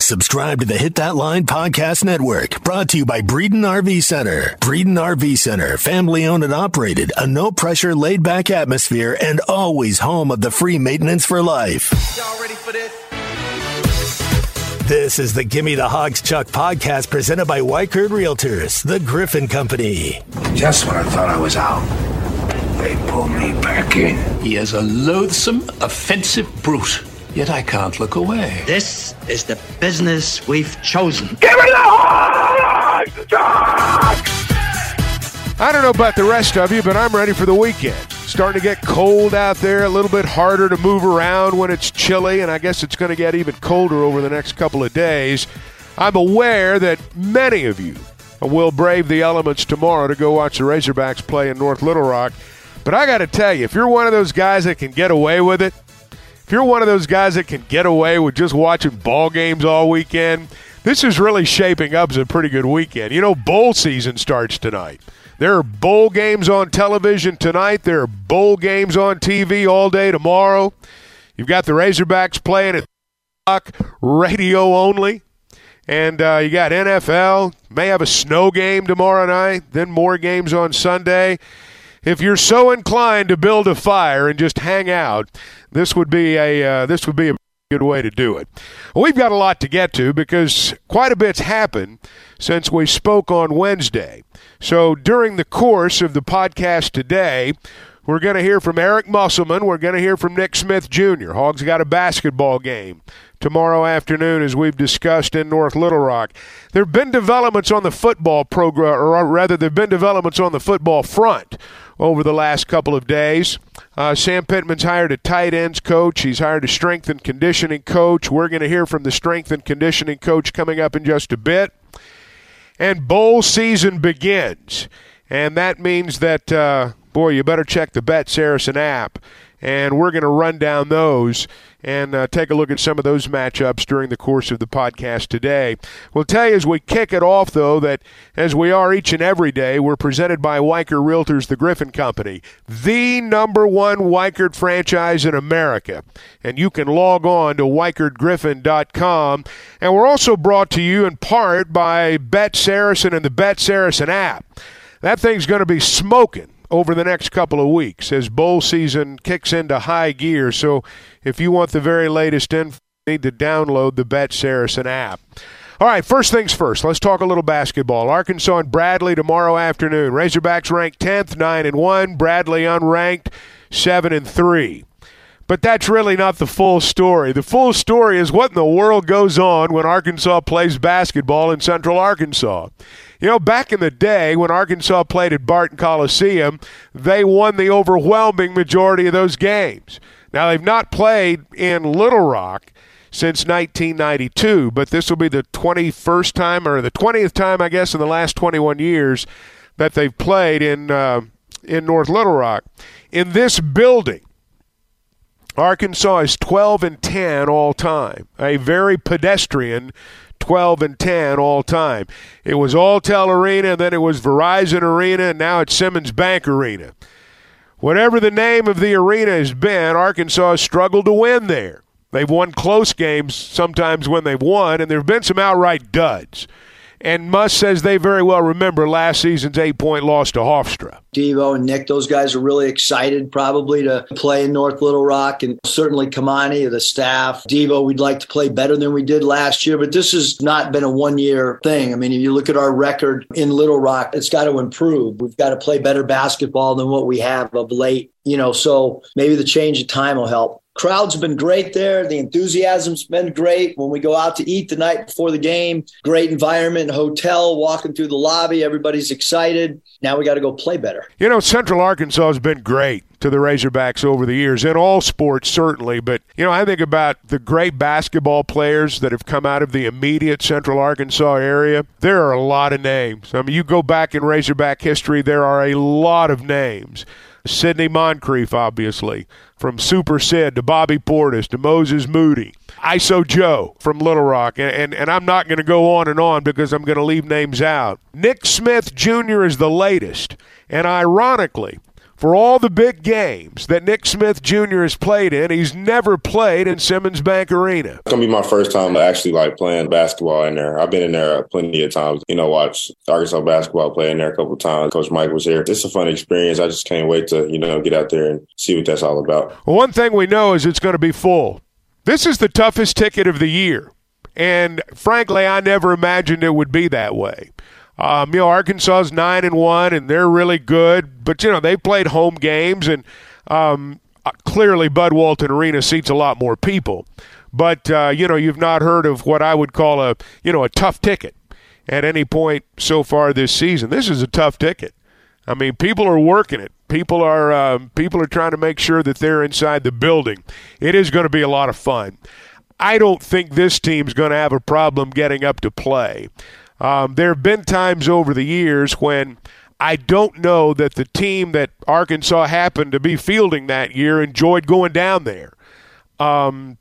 Subscribe to the Hit That Line Podcast Network, brought to you by Breeden RV Center. Breeden RV Center, family-owned and operated, a no-pressure, laid-back atmosphere, and always home of the free maintenance for life. Y'all ready for this? This is the Gimme the Hogs Chuck podcast presented by Weichert Realtors, the Griffin Company. Just when I thought I was out, they pulled me back in. He is a loathsome, offensive brute. Yet I can't look away. This is the business we've chosen. Give me the Hogs! I don't know about the rest of you, but I'm ready for the weekend. Starting to get cold out there, a little bit harder to move around when it's chilly, and I guess it's going to get even colder over the next couple of days. I'm aware that many of you will brave the elements tomorrow to go watch the Razorbacks play in North Little Rock. But I got to tell you, if you're one of those guys that can get away with it, if you're one of those guys that can get away with just watching ball games all weekend, this is really shaping up as a pretty good weekend. You know, bowl season starts tonight. There are bowl games on television tonight. There are bowl games on TV all day tomorrow. You've got the Razorbacks playing at radio only. And you got NFL. May have a snow game tomorrow night. Then more games on Sunday. If you're so inclined to build a fire and just hang out, this would be a good way to do it. Well, we've got a lot to get to because quite a bit's happened since we spoke on Wednesday. So during the course of the podcast today, we're going to hear from Eric Musselman. We're going to hear from Nick Smith Jr. Hogs got a basketball game tomorrow afternoon, as we've discussed, in North Little Rock. There have been developments on the football program, or rather there have been developments on the football front over the last couple of days. Sam Pittman's hired a tight ends coach. He's hired a strength and conditioning coach. We're going to hear from the strength and conditioning coach coming up in just a bit. And bowl season begins. And that means that, boy, you better check the BetSaracen app. And we're going to run down those and take a look at some of those matchups during the course of the podcast today. We'll tell you as we kick it off, though, that as we are each and every day, we're presented by Weichert Realtors, the Griffin Company, the number one Weichert franchise in America. And you can log on to WeichertGriffin.com. And we're also brought to you in part by BetSaracen and the BetSaracen app. That thing's going to be smoking over the next couple of weeks as bowl season kicks into high gear. So if you want the very latest info, you need to download the BetSaracen app. All right, first things first, let's talk a little basketball. Arkansas and Bradley tomorrow afternoon. Razorbacks ranked 10th, 9-1. Bradley unranked, 7-3. But that's really not the full story. The full story is what in the world goes on when Arkansas plays basketball in Central Arkansas. You know, back in the day when Arkansas played at Barton Coliseum, they won the overwhelming majority of those games. Now, they've not played in Little Rock since 1992, but this will be the 21st time, or the 20th time, I guess, in the last 21 years that they've played in North Little Rock. In this building, Arkansas is 12-10 all time, a very pedestrian 12-10 all time. It was Alltel Arena, and then it was Verizon Arena, and now it's Simmons Bank Arena. Whatever the name of the arena has been, Arkansas has struggled to win there. They've won close games sometimes when they've won, and there have been some outright duds. And Muss says they very well remember last season's 8-point loss to Hofstra. Devo and Nick, those guys are really excited probably to play in North Little Rock, and certainly Kamani, the staff. Devo, we'd like to play better than we did last year, but this has not been a one-year thing. I mean, if you look at our record in Little Rock, it's got to improve. We've got to play better basketball than what we have of late, you know, so maybe the change of time will help. Crowd's been great there. The enthusiasm's been great. When we go out to eat the night before the game, great environment, hotel, walking through the lobby, everybody's excited. Now we got to go play better. You know, Central Arkansas has been great to the Razorbacks over the years, in all sports certainly. But, you know, I think about the great basketball players that have come out of the immediate Central Arkansas area. There are a lot of names. I mean, you go back in Razorback history, there are a lot of names. Sidney Moncrief, obviously, from Super Sid to Bobby Portis to Moses Moody. Iso Joe from Little Rock. And I'm not going to go on and on because I'm going to leave names out. Nick Smith Jr. is the latest. And ironically, for all the big games that Nick Smith Jr. has played in, he's never played in Simmons Bank Arena. It's going to be my first time actually like playing basketball in there. I've been in there plenty of times. You know, watch Arkansas basketball play in there a couple of times. Coach Mike was here. It's a fun experience. I just can't wait to, you know, get out there and see what that's all about. Well, one thing we know is it's going to be full. This is the toughest ticket of the year. And frankly, I never imagined it would be that way. You know, Arkansas's 9-1, and they're really good. But, you know, they played home games, and clearly Bud Walton Arena seats a lot more people. But, you know, you've not heard of what I would call a, you know, a tough ticket at any point so far this season. This is a tough ticket. I mean, people are working it. People are trying to make sure that they're inside the building. It is going to be a lot of fun. I don't think this team's going to have a problem getting up to play. There have been times over the years when I don't know that the team that Arkansas happened to be fielding that year enjoyed going down there. There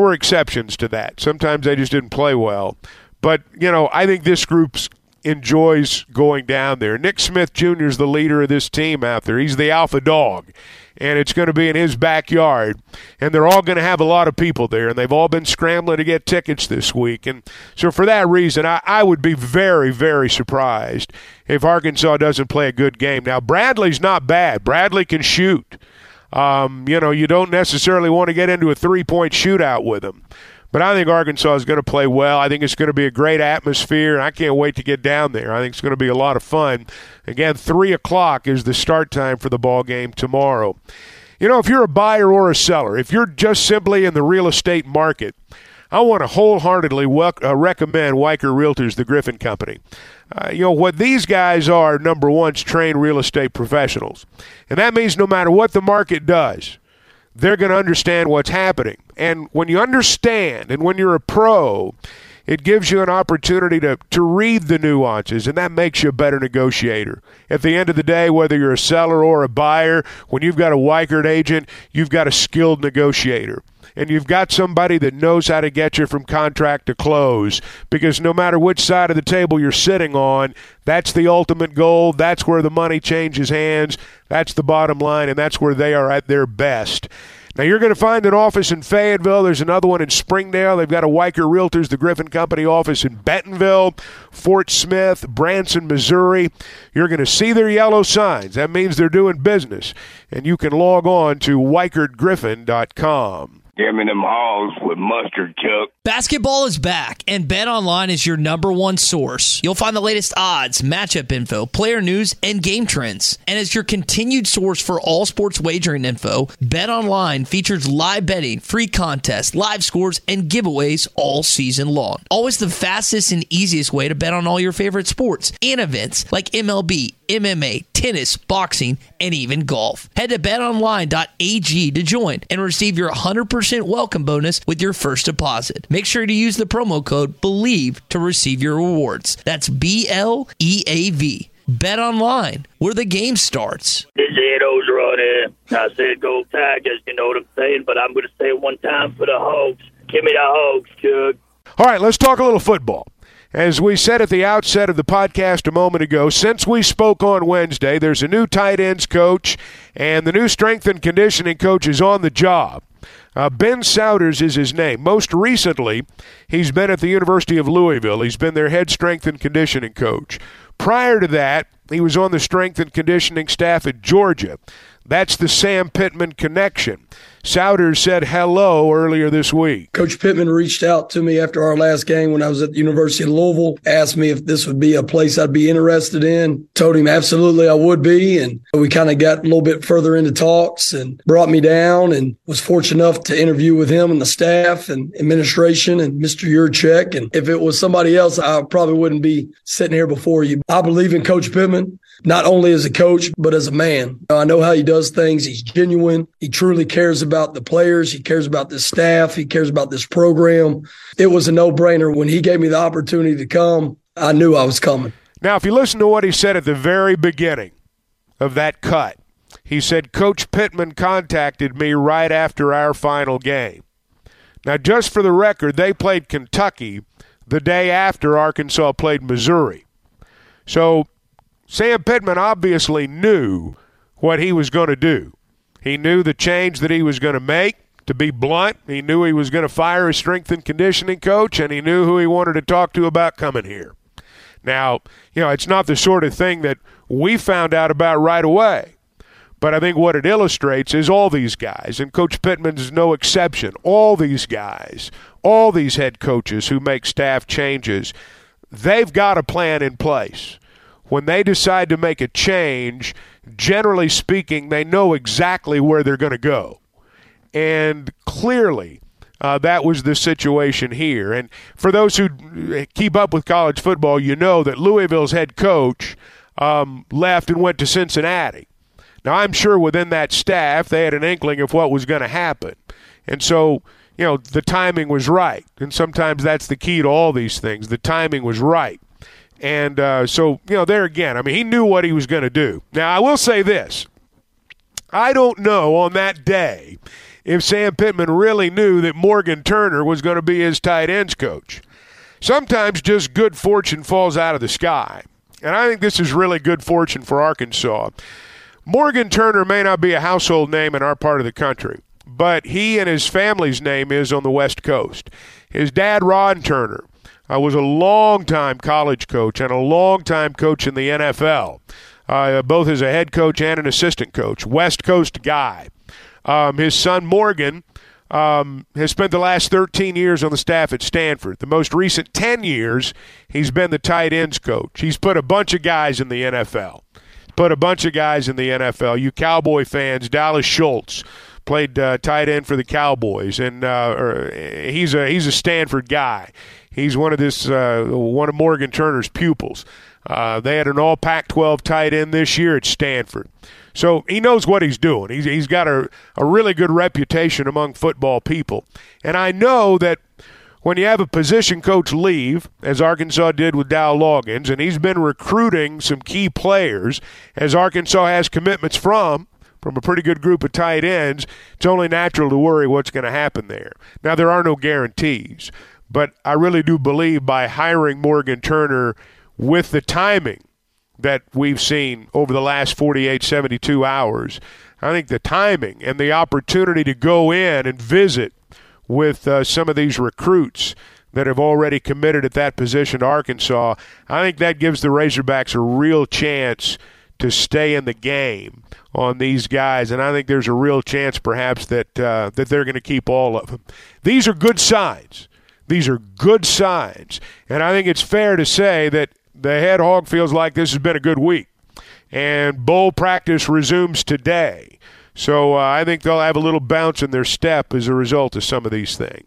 were exceptions to that. Sometimes they just didn't play well. But, you know, I think this group enjoys going down there. Nick Smith Jr. is the leader of this team out there. He's the alpha dog. And it's going to be in his backyard, and they're all going to have a lot of people there, and they've all been scrambling to get tickets this week. And so for that reason, I would be very, very surprised if Arkansas doesn't play a good game. Now, Bradley's not bad. Bradley can shoot. You know, you don't necessarily want to get into a three-point shootout with him. But I think Arkansas is going to play well. I think it's going to be a great atmosphere, and I can't wait to get down there. I think it's going to be a lot of fun. Again, 3 o'clock is the start time for the ball game tomorrow. You know, if you're a buyer or a seller, if you're just simply in the real estate market, I want to wholeheartedly recommend Weichert Realtors, the Griffin Company. You know, what these guys are, number one, is trained real estate professionals. And that means no matter what the market does, they're going to understand what's happening. And when you understand and when you're a pro, it gives you an opportunity to read the nuances, and that makes you a better negotiator. At the end of the day, whether you're a seller or a buyer, when you've got a Weichert agent, you've got a skilled negotiator. And you've got somebody that knows how to get you from contract to close, because no matter which side of the table you're sitting on, that's the ultimate goal. That's where the money changes hands. That's the bottom line, and that's where they are at their best. Now, you're going to find an office in Fayetteville. There's another one in Springdale. They've got a Weichert Realtors, the Griffin Company office in Bentonville, Fort Smith, Branson, Missouri. You're going to see their yellow signs. That means they're doing business. And you can log on to WeichertGriffin.com. Them in them halls with mustard, Chuck. Basketball is back, and BetOnline is your number one source. You'll find the latest odds, matchup info, player news, and game trends. And as your continued source for all sports wagering info, BetOnline features live betting, free contests, live scores, and giveaways all season long. Always the fastest and easiest way to bet on all your favorite sports and events like MLB, MMA, tennis, boxing, and even golf. Head to betonline.ag to join and receive your 100% welcome bonus with your first deposit. Make sure to use the promo code BELIEVE to receive your rewards. That's BLEAV. Bet online, where the game starts. This is Ed Ogeron here. I said go Tigers, you know what I'm saying, but I'm going to say it one time for the Hogs. Give me the Hogs, Chuck. All right, let's talk a little football. As we said at the outset of the podcast a moment ago, since we spoke on Wednesday, there's a new tight ends coach, and the new strength and conditioning coach is on the job. Ben Souders is his name. Most recently, he's been at the University of Louisville. He's been their head strength and conditioning coach. Prior to that, he was on the strength and conditioning staff at Georgia. That's the Sam Pittman connection. Souders said hello earlier this week. Coach Pittman reached out to me after our last game when I was at the University of Louisville, asked me if this would be a place I'd be interested in, told him absolutely I would be, and we kind of got a little bit further into talks and brought me down and was fortunate enough to interview with him and the staff and administration and Mr. Yurchek. And if it was somebody else, I probably wouldn't be sitting here before you. I believe in Coach Pittman, not only as a coach, but as a man. I know how he does things. He's genuine. He truly cares about the players. He cares about this staff. He cares about this program. It was a no-brainer. When he gave me the opportunity to come, I knew I was coming. Now, if you listen to what he said at the very beginning of that cut, he said, Coach Pittman contacted me right after our final game. Now, just for the record, they played Kentucky the day after Arkansas played Missouri. So Sam Pittman obviously knew what he was going to do. He knew the change that he was going to make. To be blunt, he knew he was going to fire his strength and conditioning coach, and he knew who he wanted to talk to about coming here. Now, you know, it's not the sort of thing that we found out about right away, but I think what it illustrates is all these guys, and Coach Pittman is no exception, all these guys, all these head coaches who make staff changes, they've got a plan in place. When they decide to make a change, generally speaking, they know exactly where they're going to go. And clearly, that was the situation here. And for those who keep up with college football, you know that Louisville's head coach left and went to Cincinnati. Now, I'm sure within that staff, they had an inkling of what was going to happen. And so, you know, the timing was right. And sometimes that's the key to all these things. The timing was right. And so, you know, there again, I mean, he knew what he was going to do. Now, I will say this. I don't know on that day if Sam Pittman really knew that Morgan Turner was going to be his tight ends coach. Sometimes just good fortune falls out of the sky. And I think this is really good fortune for Arkansas. Morgan Turner may not be a household name in our part of the country, but he and his family's name is on the West Coast. His dad, Ron Turner, was a long-time college coach and a long-time coach in the NFL, both as a head coach and an assistant coach, West Coast guy. His son, Morgan, has spent the last 13 years on the staff at Stanford. The most recent 10 years, he's been the tight ends coach. He's put a bunch of guys in the NFL. You Cowboy fans, Dallas Schultz played tight end for the Cowboys, and he's a Stanford guy. He's one of Morgan Turner's pupils. They had an all Pac-12 tight end this year at Stanford. So he knows what he's doing. He's got a really good reputation among football people. And I know that when you have a position coach leave, as Arkansas did with Dow Loggins, and he's been recruiting some key players as Arkansas has commitments from a pretty good group of tight ends, it's only natural to worry what's going to happen there. Now, there are no guarantees. But I really do believe by hiring Morgan Turner with the timing that we've seen over the last 48, 72 hours, I think the timing and the opportunity to go in and visit with some of these recruits that have already committed at that position to Arkansas, I think that gives the Razorbacks a real chance to stay in the game on these guys. And I think there's a real chance perhaps that they're going to keep all of them. These are good signs. These are good signs, and I think it's fair to say that the head hog feels like this has been a good week, and bowl practice resumes today. So I think they'll have a little bounce in their step as a result of some of these things.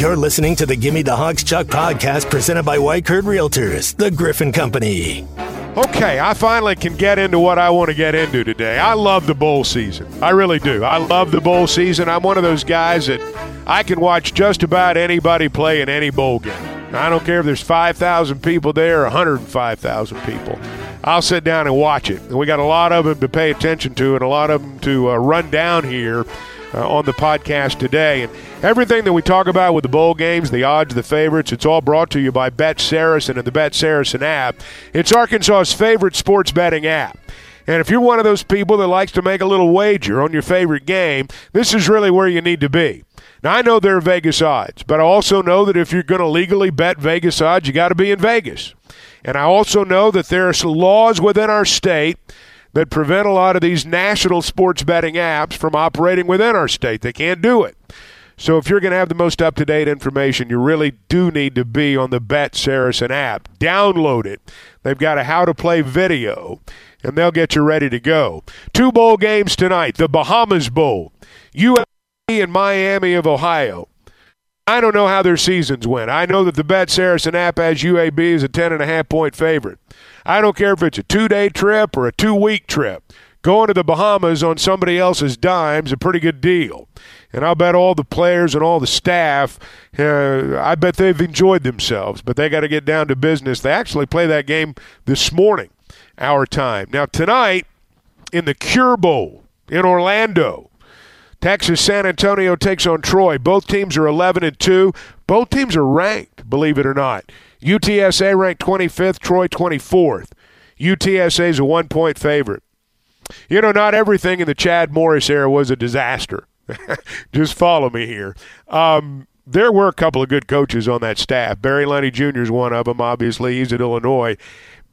You're listening to the Gimme the Hogs Chuck podcast presented by Weichert Realtors, the Griffin Company. Okay, I finally can get into what I want to get into today. I love the bowl season. I really do. I love the bowl season. I'm one of those guys that I can watch just about anybody play in any bowl game. I don't care if there's 5,000 people there or 105,000 people. I'll sit down and watch it. And we got a lot of them to pay attention to and a lot of them to run down here on the podcast today. And everything that we talk about with the bowl games, the odds, the favorites, it's all brought to you by BetSaracen and the BetSaracen app. It's Arkansas's favorite sports betting app. And if you're one of those people that likes to make a little wager on your favorite game, this is really where you need to be. Now, I know there are Vegas odds, but I also know that if you're going to legally bet Vegas odds, you got to be in Vegas. And I also know that there are laws within our state that prevent a lot of these national sports betting apps from operating within our state. They can't do it. So if you're going to have the most up-to-date information, you really do need to be on the BetSaracen app. Download it. They've got a how-to-play video, and they'll get you ready to go. Two bowl games tonight, the Bahamas Bowl, USC and Miami of Ohio. I don't know how their seasons went. I know that the BetSaracen app has UAB as a 10.5-point favorite. I don't care if it's a 2-day trip or a 2-week trip. Going to the Bahamas on somebody else's dime is a pretty good deal. And I'll bet all the players and all the staff, I bet they've enjoyed themselves. But they got to get down to business. They actually play that game this morning, our time. Now, tonight in the Cure Bowl in Orlando, Texas San Antonio takes on Troy. Both teams are 11-2. Both teams are ranked, believe it or not. UTSA ranked 25th, Troy 24th. UTSA is a 1-point favorite. You know, not everything in the Chad Morris era was a disaster. Just follow me here. There were a couple of good coaches on that staff. Barry Lenny Jr. is one of them, obviously. He's at Illinois.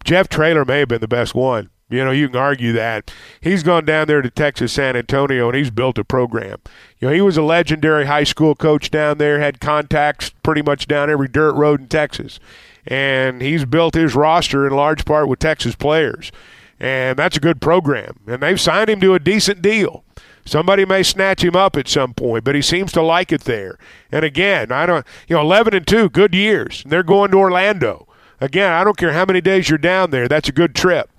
Jeff Traylor may have been the best one. You know, you can argue that. He's gone down there to Texas San Antonio, and he's built a program. You know, he was a legendary high school coach down there, had contacts pretty much down every dirt road in Texas. And he's built his roster in large part with Texas players. And that's a good program. And they've signed him to a decent deal. Somebody may snatch him up at some point, but he seems to like it there. And again, 11-2, good years. And they're going to Orlando. Again, I don't care how many days you're down there. That's a good trip.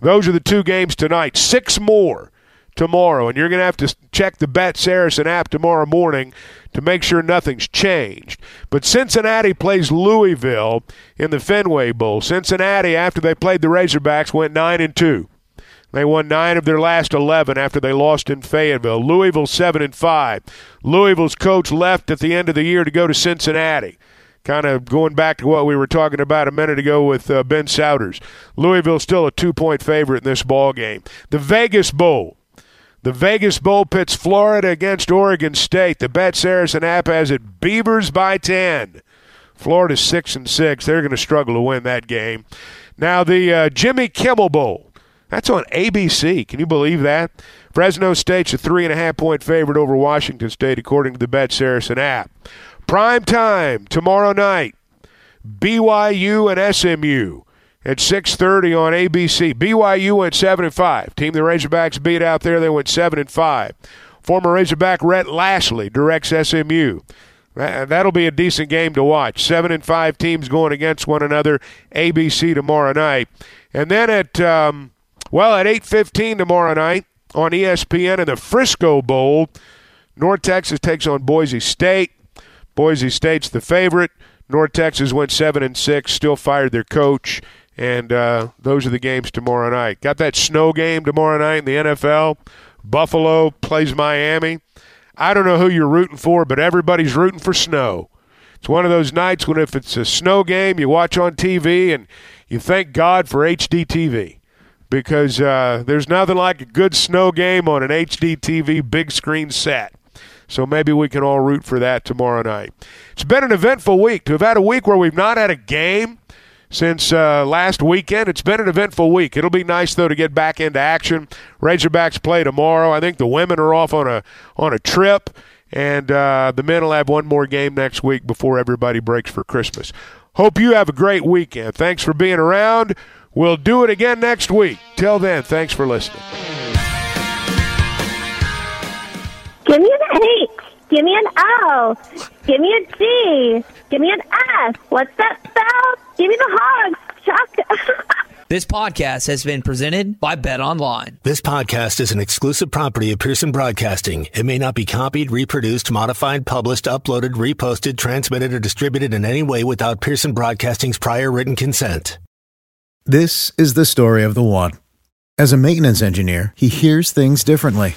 Those are the two games tonight. 6 more tomorrow. And you're going to have to check the BetSaracen app tomorrow morning to make sure nothing's changed. But Cincinnati plays Louisville in the Fenway Bowl. Cincinnati, after they played the Razorbacks, went 9-2. They won 9 of their last 11 after they lost in Fayetteville. Louisville 7-5. Louisville's coach left at the end of the year to go to Cincinnati. Kind of going back to what we were talking about a minute ago with Ben Souders. Louisville's still a 2-point favorite in this ballgame. The Vegas Bowl. The Vegas Bowl pits Florida against Oregon State. The BetSaracen app has it Beavers by 10. Florida's 6-6. They're going to struggle to win that game. Now, the Jimmy Kimmel Bowl. That's on ABC. Can you believe that? Fresno State's a 3.5-point favorite over Washington State, according to the BetSaracen app. Prime time tomorrow night, BYU and SMU. At 6:30 on ABC. BYU went 7-5. Team the Razorbacks beat out there, they went 7-5. Former Razorback Rhett Lashley directs SMU. That'll be a decent game to watch. 7-5 teams going against one another. ABC tomorrow night. And then at 8:15 tomorrow night on ESPN in the Frisco Bowl, North Texas takes on Boise State. Boise State's the favorite. North Texas went 7-6, still fired their coach. And those are the games tomorrow night. Got that snow game tomorrow night in the NFL. Buffalo plays Miami. I don't know who you're rooting for, but everybody's rooting for snow. It's one of those nights when if it's a snow game, you watch on TV and you thank God for HD TV because there's nothing like a good snow game on an HD TV big screen set. So maybe we can all root for that tomorrow night. It's been an eventful week. To have had a week where we've not had a game since last weekend, it's been an eventful week. It'll be nice, though, to get back into action. Razorbacks play tomorrow. I think the women are off on a trip, and the men will have one more game next week before everybody breaks for Christmas. Hope you have a great weekend. Thanks for being around. We'll do it again next week. Till then, thanks for listening. Give me an H. Give me an O. Give me a G. Give me an S. What's that spell? Give me the hogs, Chuck. This podcast has been presented by Bet Online. This podcast is an exclusive property of Pearson Broadcasting. It may not be copied, reproduced, modified, published, uploaded, reposted, transmitted, or distributed in any way without Pearson Broadcasting's prior written consent. This is the story of the one. As a maintenance engineer, he hears things differently.